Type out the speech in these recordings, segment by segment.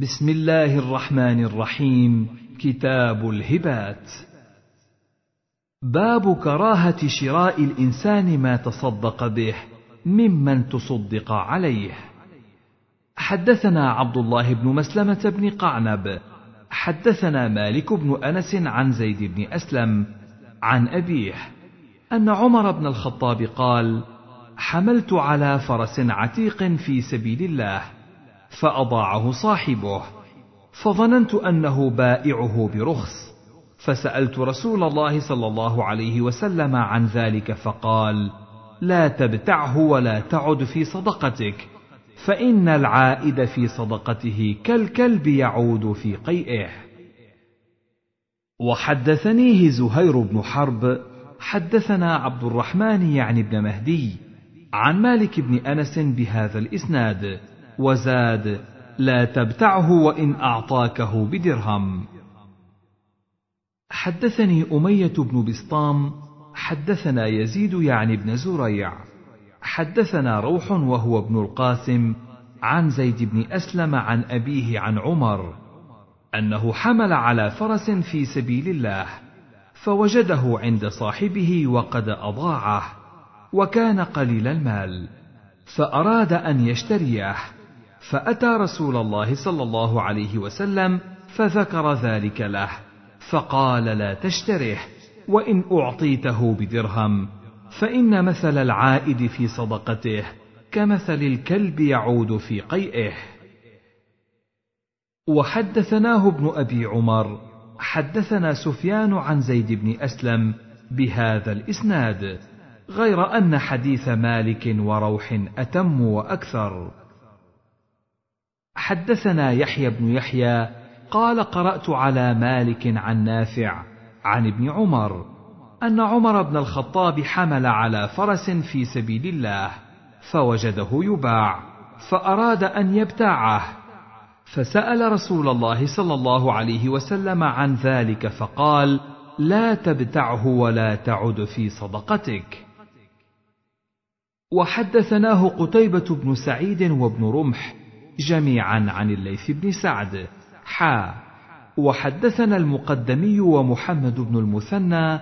بسم الله الرحمن الرحيم. كتاب الهبات. باب كراهة شراء الإنسان ما تصدق به ممن تصدق عليه. حدثنا عبد الله بن مسلمة بن قعنب حدثنا مالك بن أنس عن زيد بن أسلم عن أبيه أن عمر بن الخطاب قال: حملت على فرس عتيق في سبيل الله فأضاعه صاحبه، فظننت أنه بائعه برخص، فسألت رسول الله صلى الله عليه وسلم عن ذلك فقال: لا تبتعه ولا تعد في صدقتك، فإن العائد في صدقته كالكلب يعود في قيئه. وحدثنيه زهير بن حرب حدثنا عبد الرحمن يعني بن مهدي عن مالك بن أنس بهذا الإسناد، وزاد: لا تبتعه وإن أعطاكه بدرهم. حدثني أمية بن بسطام حدثنا يزيد يعني بن زريع حدثنا روح وهو ابن القاسم عن زيد بن أسلم عن أبيه عن عمر أنه حمل على فرس في سبيل الله فوجده عند صاحبه وقد أضاعه، وكان قليل المال، فأراد أن يشتريه، فأتى رسول الله صلى الله عليه وسلم فذكر ذلك له فقال: لا تشتره وإن أعطيته بدرهم، فإن مثل العائد في صدقته كمثل الكلب يعود في قيئه. وحدثناه ابن أبي عمر حدثنا سفيان عن زيد بن أسلم بهذا الإسناد، غير أن حديث مالك وروح أتم وأكثر. حدثنا يحيى بن يحيى قال: قرأت على مالك عن نافع عن ابن عمر أن عمر بن الخطاب حمل على فرس في سبيل الله فوجده يباع، فأراد أن يبتاعه، فسأل رسول الله صلى الله عليه وسلم عن ذلك فقال: لا تبتعه ولا تعد في صدقتك. وحدثناه قتيبة بن سعيد وابن رمح جميعا عن الليث بن سعد وحدثنا المقدمي ومحمد بن المثنى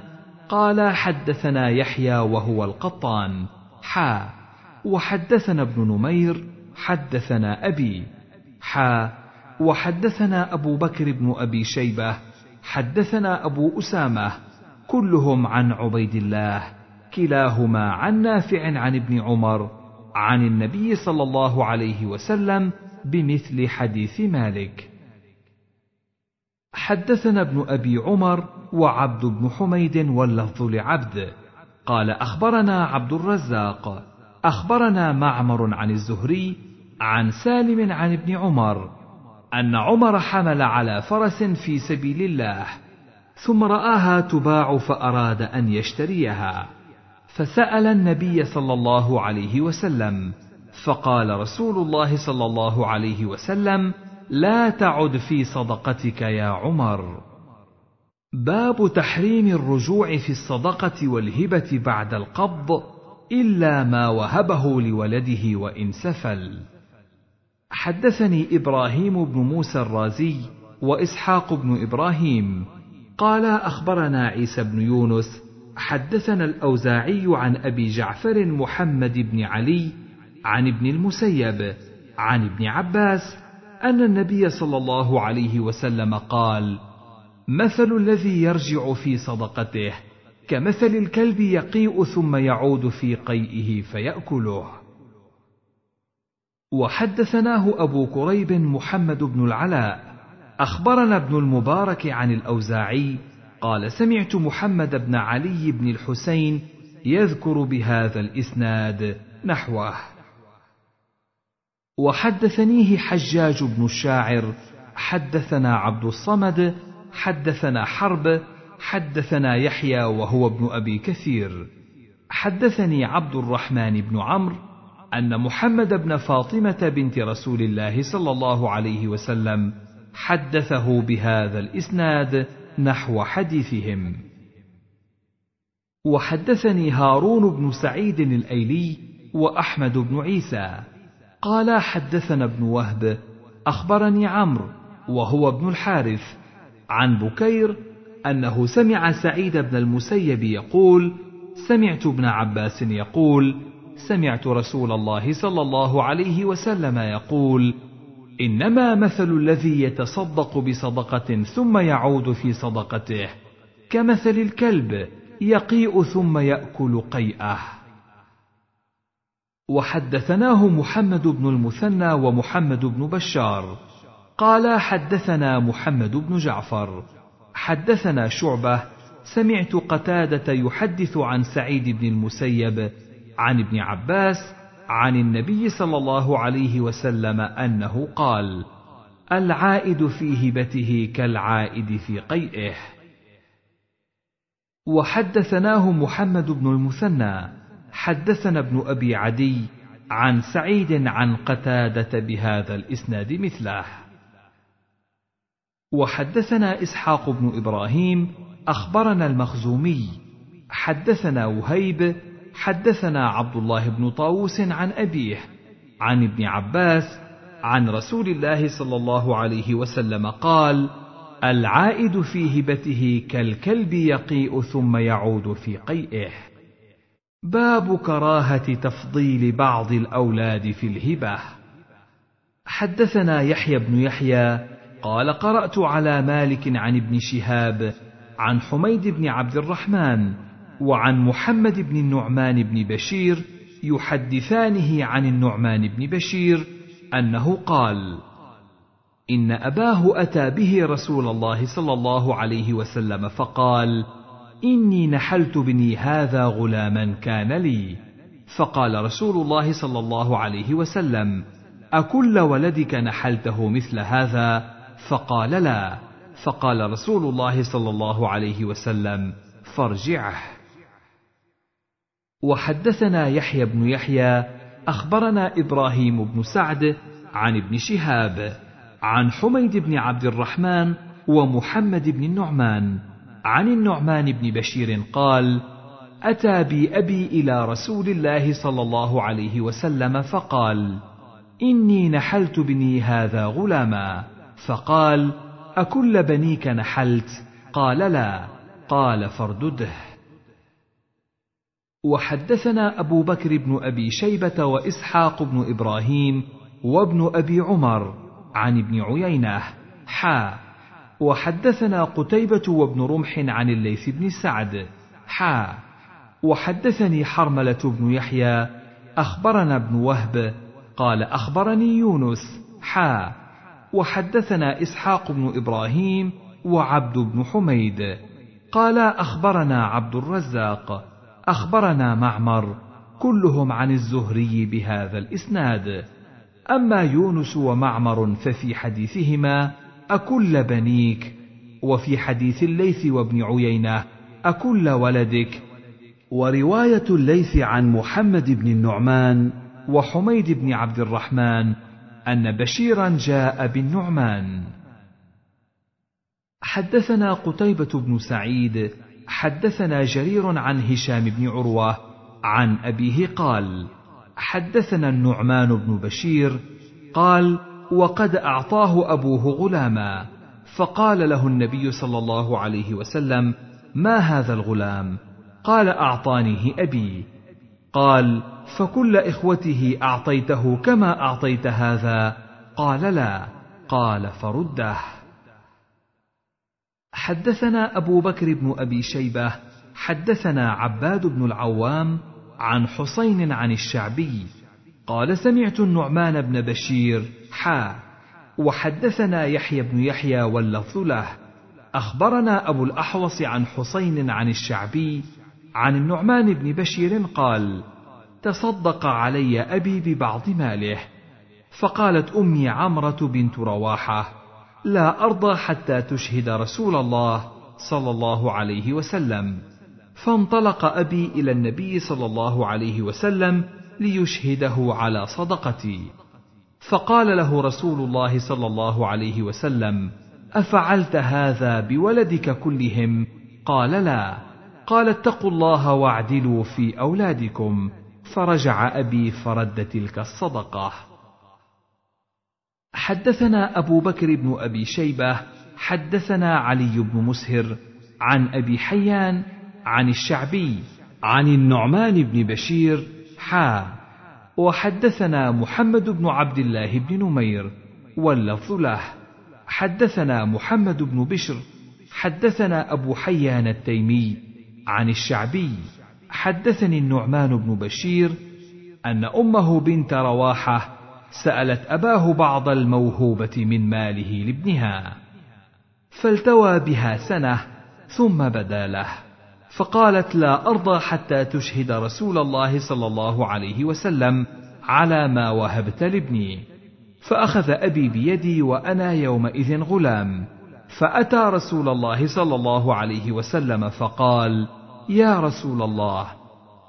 قال: حدثنا يحيى وهو القطان وحدثنا ابن نمير حدثنا أبي وحدثنا أبو بكر بن أبي شيبة حدثنا أبو أسامة كلهم عن عبيد الله كلاهما عن نافع عن ابن عمر عن النبي صلى الله عليه وسلم بمثل حديث مالك. حدثنا ابن أبي عمر وعبد بن حميد واللفظ لعبد قال: أخبرنا عبد الرزاق أخبرنا معمر عن الزهري عن سالم عن ابن عمر أن عمر حمل على فرس في سبيل الله ثم رآها تباع فأراد أن يشتريها، فسأل النبي صلى الله عليه وسلم فقال رسول الله صلى الله عليه وسلم: لا تعد في صدقتك يا عمر. باب تحريم الرجوع في الصدقة والهبة بعد القبض إلا ما وهبه لولده وإن سفل. حدثني إبراهيم بن موسى الرازي وإسحاق بن إبراهيم قالا: أخبرنا عيسى بن يونس حدثنا الأوزاعي عن أبي جعفر محمد بن علي عن ابن المسيب عن ابن عباس أن النبي صلى الله عليه وسلم قال: مثل الذي يرجع في صدقته كمثل الكلب يقيء ثم يعود في قيئه فيأكله. وحدثناه أبو كريب محمد بن العلاء أخبرنا ابن المبارك عن الأوزاعي قال: سمعت محمد بن علي بن الحسين يذكر بهذا الإسناد نحوه. وحدثنيه حجاج بن الشاعر حدثنا عبد الصمد حدثنا حرب حدثنا يحيى وهو ابن أبي كثير حدثني عبد الرحمن بن عمرو أن محمد بن فاطمة بنت رسول الله صلى الله عليه وسلم حدثه بهذا الإسناد نحو حديثهم. وحدثني هارون بن سعيد الأيلي وأحمد بن عيسى قالا: حدثنا ابن وهب أخبرني عمرو وهو ابن الحارث عن بكير أنه سمع سعيد بن المسيب يقول: سمعت ابن عباس يقول: سمعت رسول الله صلى الله عليه وسلم يقول: إنما مثل الذي يتصدق بصدقة ثم يعود في صدقته كمثل الكلب يقيء ثم يأكل قيئه. وحدثناه محمد بن المثنى ومحمد بن بشار قال: حدثنا محمد بن جعفر حدثنا شعبة سمعت قتادة يحدث عن سعيد بن المسيب عن ابن عباس عن النبي صلى الله عليه وسلم أنه قال: العائد في هبته كالعائد في قيئه. وحدثناه محمد بن المثنى حدثنا ابن أبي عدي عن سعيد عن قتادة بهذا الإسناد مثله. وحدثنا إسحاق بن إبراهيم أخبرنا المخزومي حدثنا وهيب حدثنا عبد الله بن طاووس عن أبيه عن ابن عباس عن رسول الله صلى الله عليه وسلم قال: العائد في هبته كالكلب يقيء ثم يعود في قيئه. باب كراهة تفضيل بعض الأولاد في الهبة. حدثنا يحيى بن يحيى قال: قرأت على مالك عن ابن شهاب عن حميد بن عبد الرحمن وعن محمد بن النعمان بن بشير يحدثانه عن النعمان بن بشير أنه قال: إن أباه أتى به رسول الله صلى الله عليه وسلم فقال: إني نحلت بني هذا غلاما كان لي، فقال رسول الله صلى الله عليه وسلم: أكل ولدك نحلته مثل هذا؟ فقال: لا، فقال رسول الله صلى الله عليه وسلم: فارجعه. وحدثنا يحيى بن يحيى أخبرنا إبراهيم بن سعد عن ابن شهاب عن حميد بن عبد الرحمن ومحمد بن النعمان عن النعمان بن بشير قال: أتى بي أبي إلى رسول الله صلى الله عليه وسلم فقال: إني نحلت بني هذا غلاما، فقال: أكل بنيك نحلت؟ قال: لا، قال: فاردده. وحدثنا أبو بكر بن أبي شيبة وإسحاق بن إبراهيم وابن أبي عمر عن ابن عيينة وحدثنا قتيبة وابن رمح عن الليث بن سعد وحدثني حرملة بن يحيى أخبرنا ابن وهب قال: أخبرني يونس وحدثنا إسحاق بن إبراهيم وعبد بن حميد قال: أخبرنا عبد الرزاق أخبرنا معمر كلهم عن الزهري بهذا الإسناد. أما يونس ومعمر ففي حديثهما أكل بنيك، وفي حديث الليث وابن عيينة أكل ولدك. ورواية الليث عن محمد بن النعمان وحميد بن عبد الرحمن أن بشيرا جاء بالنعمان. حدثنا قتيبة بن سعيد حدثنا جرير عن هشام بن عروة عن أبيه قال: حدثنا النعمان بن بشير قال: وقد أعطاه أبوه غلاما، فقال له النبي صلى الله عليه وسلم: ما هذا الغلام؟ قال: أعطانيه أبي. قال: فكل إخوته أعطيته كما أعطيت هذا؟ قال: لا، قال: فرده. حدثنا أبو بكر بن أبي شيبة حدثنا عباد بن العوام عن حسين عن الشعبي قال: سمعت النعمان بن بشير وحدثنا يحيى بن يحيى واللفظ له أخبرنا أبو الأحوص عن حسين عن الشعبي عن النعمان بن بشير قال: تصدق علي أبي ببعض ماله، فقالت أمي عمرة بنت رواحة: لا أرضى حتى تشهد رسول الله صلى الله عليه وسلم. فانطلق أبي إلى النبي صلى الله عليه وسلم ليشهده على صدقتي، فقال له رسول الله صلى الله عليه وسلم: أفعلت هذا بولدك كلهم؟ قال: لا، قال: اتقوا الله واعدلوا في أولادكم. فرجع أبي فرد تلك الصدقة. حدثنا أبو بكر بن أبي شيبة حدثنا علي بن مسهر عن أبي حيان عن الشعبي عن النعمان بن بشير وحدثنا محمد بن عبد الله بن نمير واللفظ له حدثنا محمد بن بشر حدثنا أبو حيان التيمي عن الشعبي حدثني النعمان بن بشير أن أمه بنت رواحة سألت أباه بعض الموهوبة من ماله لابنها، فالتوى بها سنة ثم بدا له، فقالت لا أرضى حتى تشهد رسول الله صلى الله عليه وسلم على ما وهبت لابني، فأخذ أبي بيدي وأنا يومئذ غلام، فأتى رسول الله صلى الله عليه وسلم فقال: يا رسول الله،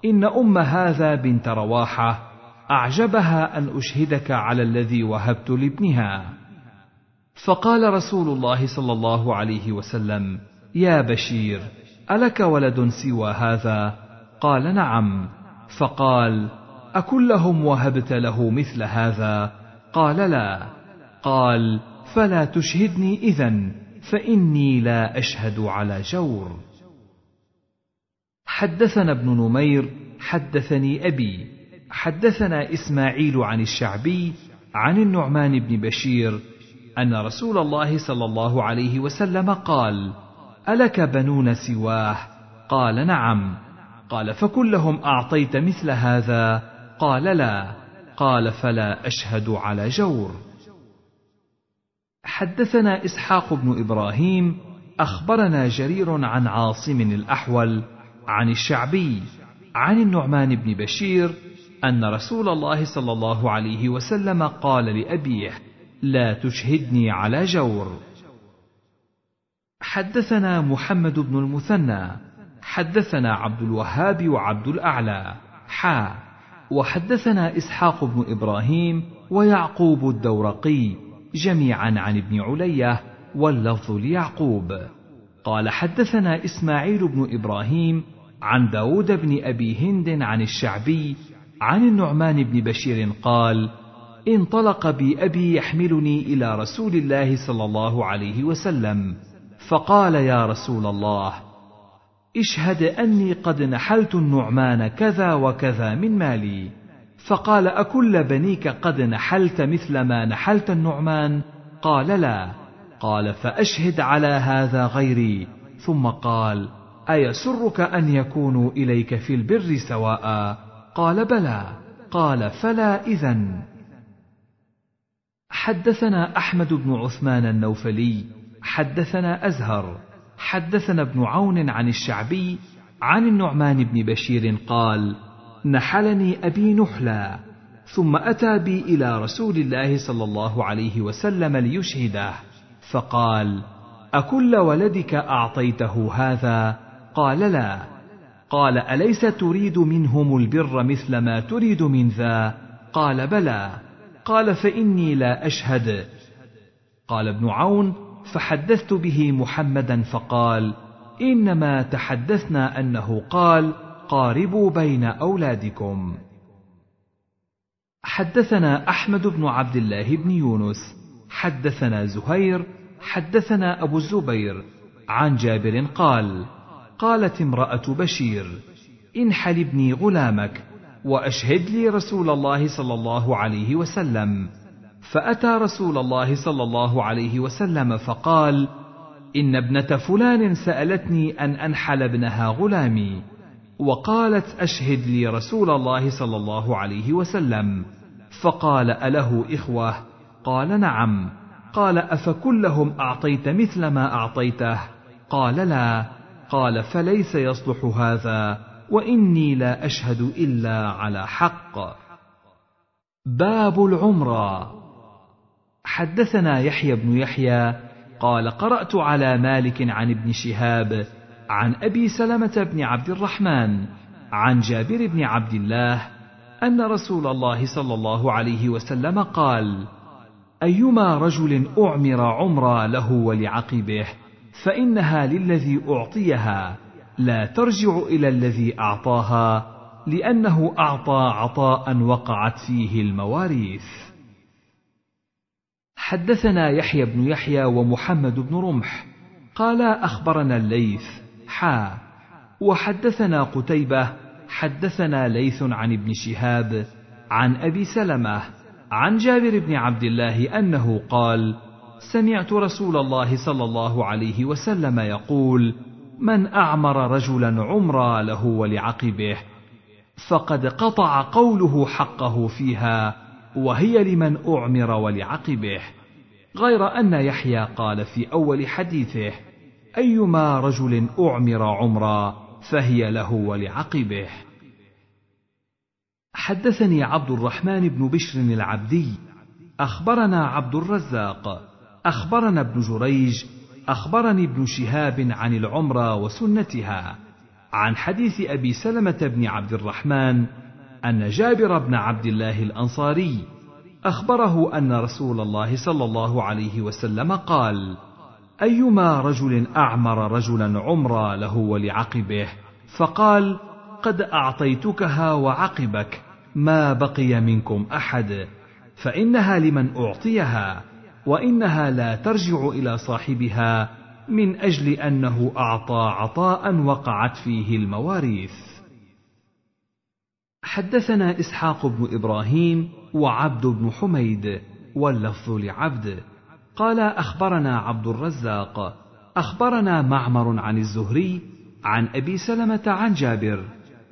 إن أم هذا بنت رواحة أعجبها أن أشهدك على الذي وهبت لابنها. فقال رسول الله صلى الله عليه وسلم: يا بشير، ألك ولد سوى هذا؟ قال: نعم. فقال: أكلهم وهبت له مثل هذا؟ قال: لا. قال: فلا تشهدني إذن، فإني لا أشهد على جور. حدثنا ابن نمير حدثني أبي حدثنا إسماعيل عن الشعبي عن النعمان بن بشير أن رسول الله صلى الله عليه وسلم قال: ألك بنون سواه؟ قال: نعم. قال: فكلهم أعطيت مثل هذا؟ قال: لا. قال: فلا أشهد على جور. حدثنا إسحاق بن إبراهيم أخبرنا جرير عن عاصم الأحول عن الشعبي عن النعمان بن بشير أن رسول الله صلى الله عليه وسلم قال لأبيه: لا تشهدني على جور. حدثنا محمد بن المثنى حدثنا عبد الوهاب وعبد الأعلى وحدثنا إسحاق بن إبراهيم ويعقوب الدورقي جميعا عن ابن علية واللفظ ليعقوب قال: حدثنا إسماعيل بن إبراهيم عن داود بن أبي هند عن الشعبي عن النعمان بن بشير قال: انطلق بي أبي يحملني إلى رسول الله صلى الله عليه وسلم، فقال: يا رسول الله، اشهد أني قد نحلت النعمان كذا وكذا من مالي. فقال: أكل بنيك قد نحلت مثل ما نحلت النعمان؟ قال: لا. قال: فأشهد على هذا غيري. ثم قال: أيسرك أن يكونوا إليك في البر سواء؟ قال: بلى. قال: فلا إذن. حدثنا أحمد بن عثمان النوفلي حدثنا أزهر حدثنا ابن عون عن الشعبي عن النعمان بن بشير قال: نحلني أبي نحلا، ثم أتى بي إلى رسول الله صلى الله عليه وسلم ليشهده، فقال: أكل ولدك أعطيته هذا؟ قال: لا. قال: أليس تريد منهم البر مثل ما تريد من ذا؟ قال: بلى. قال: فإني لا أشهد. قال ابن عون: فحدثت به محمدا فقال: إنما تحدثنا أنه قال: قاربوا بين أولادكم. حدثنا أحمد بن عبد الله بن يونس حدثنا زهير حدثنا أبو الزبير عن جابر قال: قالت امرأة بشير: انحل ابني غلامك وأشهد لي رسول الله صلى الله عليه وسلم. فأتى رسول الله صلى الله عليه وسلم فقال: إن ابنة فلان سألتني أن أنحل ابنها غلامي، وقالت: أشهد لي رسول الله صلى الله عليه وسلم. فقال: أله إخوة؟ قال: نعم. قال: أفكلهم أعطيت مثل ما أعطيته؟ قال: لا. قال: فليس يصلح هذا، وإني لا أشهد إلا على حق. باب العمرة. حدثنا يحيى بن يحيى قال: قرأت على مالك عن ابن شهاب عن أبي سلمة بن عبد الرحمن عن جابر بن عبد الله أن رسول الله صلى الله عليه وسلم قال: أيما رجل أعمر عمرة له ولعقبه فإنها للذي أعطيها، لا ترجع إلى الذي أعطاها، لأنه أعطى عطاء وقعت فيه المواريث. حدثنا يحيى بن يحيى ومحمد بن رمح قالا أخبرنا الليث وحدثنا قتيبة حدثنا ليث عن ابن شهاب عن أبي سلمة عن جابر بن عبد الله أنه قال: سمعت رسول الله صلى الله عليه وسلم يقول: من أعمر رجلا عمرا له ولعقبه فقد قطع قوله حقه فيها، وهي لمن أعمر ولعقبه. غير أن يحيى قال في أول حديثه: أيما رجل أعمر عمرا فهي له ولعقبه. حدثني عبد الرحمن بن بشر العبدي أخبرنا عبد الرزاق أخبرنا ابن جريج أخبرني ابن شهاب عن العمرة وسنتها عن حديث أبي سلمة بن عبد الرحمن أن جابر بن عبد الله الأنصاري أخبره أن رسول الله صلى الله عليه وسلم قال: أيما رجل أعمر رجلا عمرا له ولعقبه فقال: قد أعطيتكها وعقبك ما بقي منكم أحد، فإنها لمن أعطيها، وإنها لا ترجع إلى صاحبها من أجل أنه أعطى عطاء وقعت فيه المواريث. حدثنا إسحاق بن إبراهيم وعبد بن حميد واللفظ لعبد قال أخبرنا عبد الرزاق أخبرنا معمر عن الزهري عن أبي سلمة عن جابر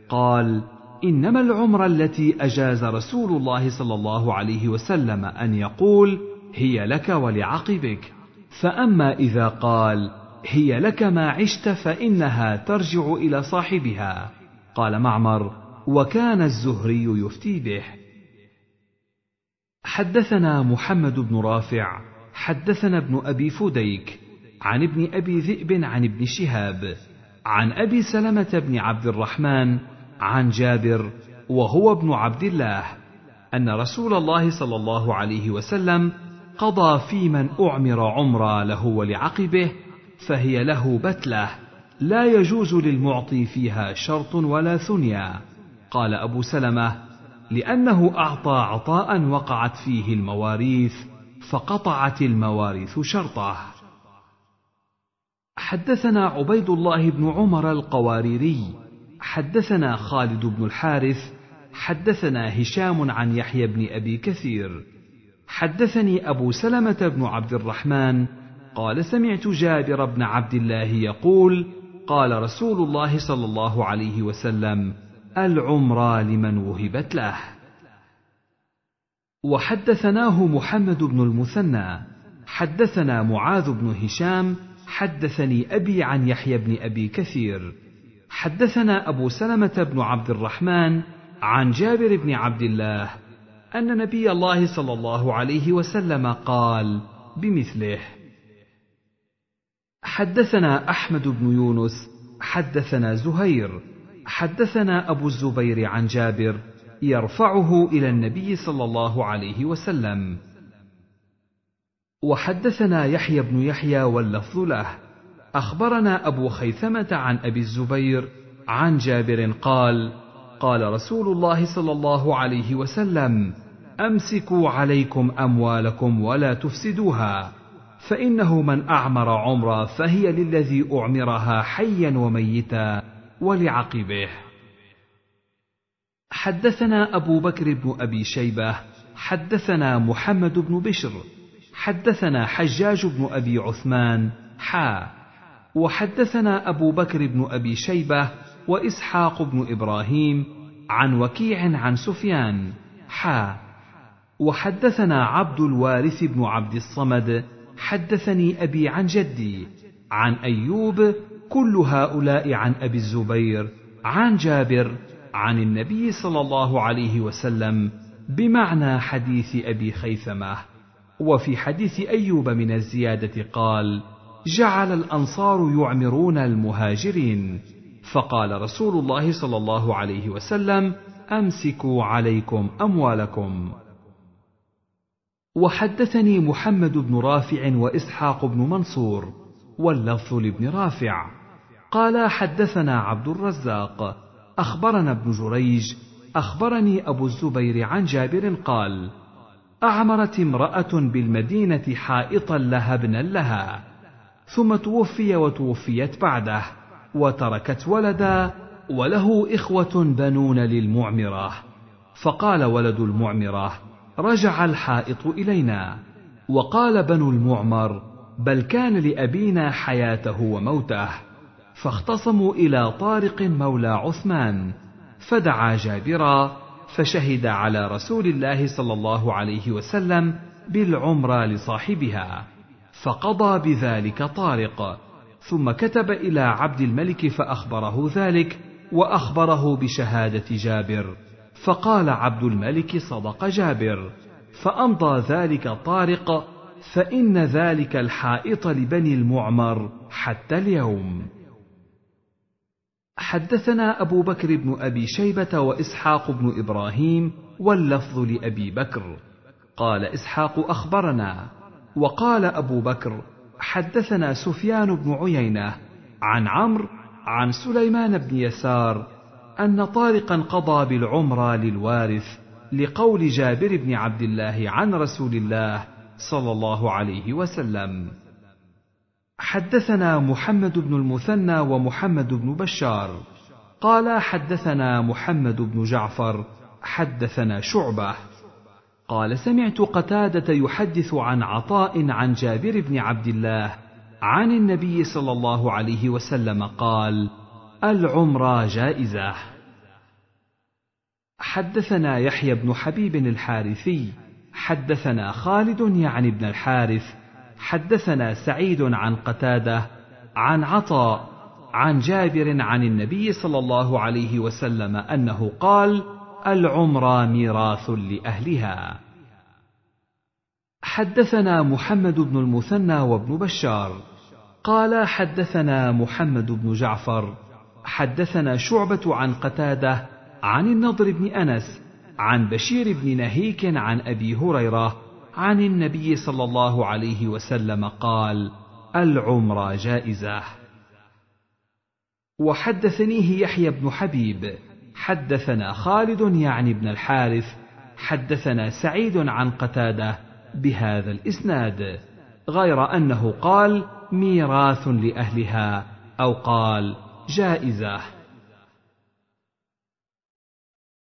قال: إنما العمرة التي أجاز رسول الله صلى الله عليه وسلم أن يقول: هي لك ولعقبك، فأما إذا قال: هي لك ما عشت، فإنها ترجع إلى صاحبها. قال معمر: وكان الزهري يفتي به. حدثنا محمد بن رافع حدثنا ابن أبي فديك عن ابن أبي ذئب عن ابن شهاب عن أبي سلمة بن عبد الرحمن عن جابر وهو ابن عبد الله أن رسول الله صلى الله عليه وسلم قضى في من أعمر عمرا له ولعقبه فهي له بتلة، لا يجوز للمعطي فيها شرط ولا ثنيا. قال أبو سلمة: لأنه أعطى عطاء وقعت فيه المواريث، فقطعت المواريث شرطه. حدثنا عبيد الله بن عمر القواريري حدثنا خالد بن الحارث حدثنا هشام عن يحيى بن أبي كثير حدثني أبو سلمة بن عبد الرحمن قال: سمعت جابر بن عبد الله يقول: قال رسول الله صلى الله عليه وسلم: العمرة لمن وهبت له. وحدثناه محمد بن المثنى حدثنا معاذ بن هشام حدثني أبي عن يحيى بن أبي كثير حدثنا أبو سلمة بن عبد الرحمن عن جابر بن عبد الله أن نبي الله صلى الله عليه وسلم قال بمثله. حدثنا أحمد بن يونس حدثنا زهير حدثنا أبو الزبير عن جابر يرفعه إلى النبي صلى الله عليه وسلم. وحدثنا يحيى بن يحيى واللفظ له أخبرنا أبو خيثمة عن أبي الزبير عن جابر قال: قال رسول الله صلى الله عليه وسلم: أمسكوا عليكم أموالكم ولا تفسدوها، فإنه من أعمر عمرا فهي للذي أعمرها حيا وميتا ولعقبه. حدثنا أبو بكر بن أبي شيبة حدثنا محمد بن بشر حدثنا حجاج بن أبي عثمان وحدثنا أبو بكر بن أبي شيبة وإسحاق بن إبراهيم عن وكيع عن سفيان وحدثنا عبد الوارث بن عبد الصمد حدثني أبي عن جدي عن أيوب كل هؤلاء عن أبي الزبير عن جابر عن النبي صلى الله عليه وسلم بمعنى حديث أبي خيثمة. وفي حديث أيوب من الزيادة قال: جعل الأنصار يعمرون المهاجرين، فقال رسول الله صلى الله عليه وسلم: أمسكوا عليكم أموالكم. وحدثني محمد بن رافع وإسحاق بن منصور واللفظ لابن رافع قال: حدثنا عبد الرزاق أخبرنا ابن جريج أخبرني أبو الزبير عن جابر قال: أعمرت امرأة بالمدينة حائطا لها ابنا لها، ثم توفي وتوفيت بعده، وتركت ولدا وله إخوة بنون للمعمرة، فقال ولد المعمرة: رجع الحائط إلينا. وقال بنو المعمر: بل كان لأبينا حياته وموته. فاختصموا إلى طارق مولى عثمان، فدعا جابرا فشهد على رسول الله صلى الله عليه وسلم بالعمرة لصاحبها، فقضى بذلك طارق، ثم كتب إلى عبد الملك فأخبره ذلك، وأخبره بشهادة جابر، فقال عبد الملك: صدق جابر. فأمضى ذلك طارق، فإن ذلك الحائط لبني المعمر حتى اليوم. حدثنا أبو بكر بن أبي شيبة وإسحاق بن إبراهيم، واللفظ لأبي بكر. قال إسحاق: أخبرنا. وقال أبو بكر: حدثنا سفيان بن عيينة عن عمرو عن سليمان بن يسار أن طارقا قضى بالعمرة للوارث لقول جابر بن عبد الله عن رسول الله صلى الله عليه وسلم. حدثنا محمد بن المثنى ومحمد بن بشار قال حدثنا محمد بن جعفر حدثنا شعبة قال: سمعت قتادة يحدث عن عطاء عن جابر بن عبد الله عن النبي صلى الله عليه وسلم قال: العمرة جائزة. حدثنا يحيى بن حبيب الحارثي حدثنا خالد يعني بن الحارث حدثنا سعيد عن قتادة عن عطاء عن جابر عن النبي صلى الله عليه وسلم أنه قال: العمرة ميراث لأهلها. حدثنا محمد بن المثنى وابن بشار قال حدثنا محمد بن جعفر حدثنا شعبة عن قتادة عن النضر بن أنس عن بشير بن نهيك عن أبي هريرة عن النبي صلى الله عليه وسلم قال: العمرة جائزة. وحدثنيه يحيى بن حبيب حدثنا خالد يعني ابن الحارث حدثنا سعيد عن قتادة بهذا الإسناد، غير أنه قال: ميراث لأهلها، أو قال: جائزة.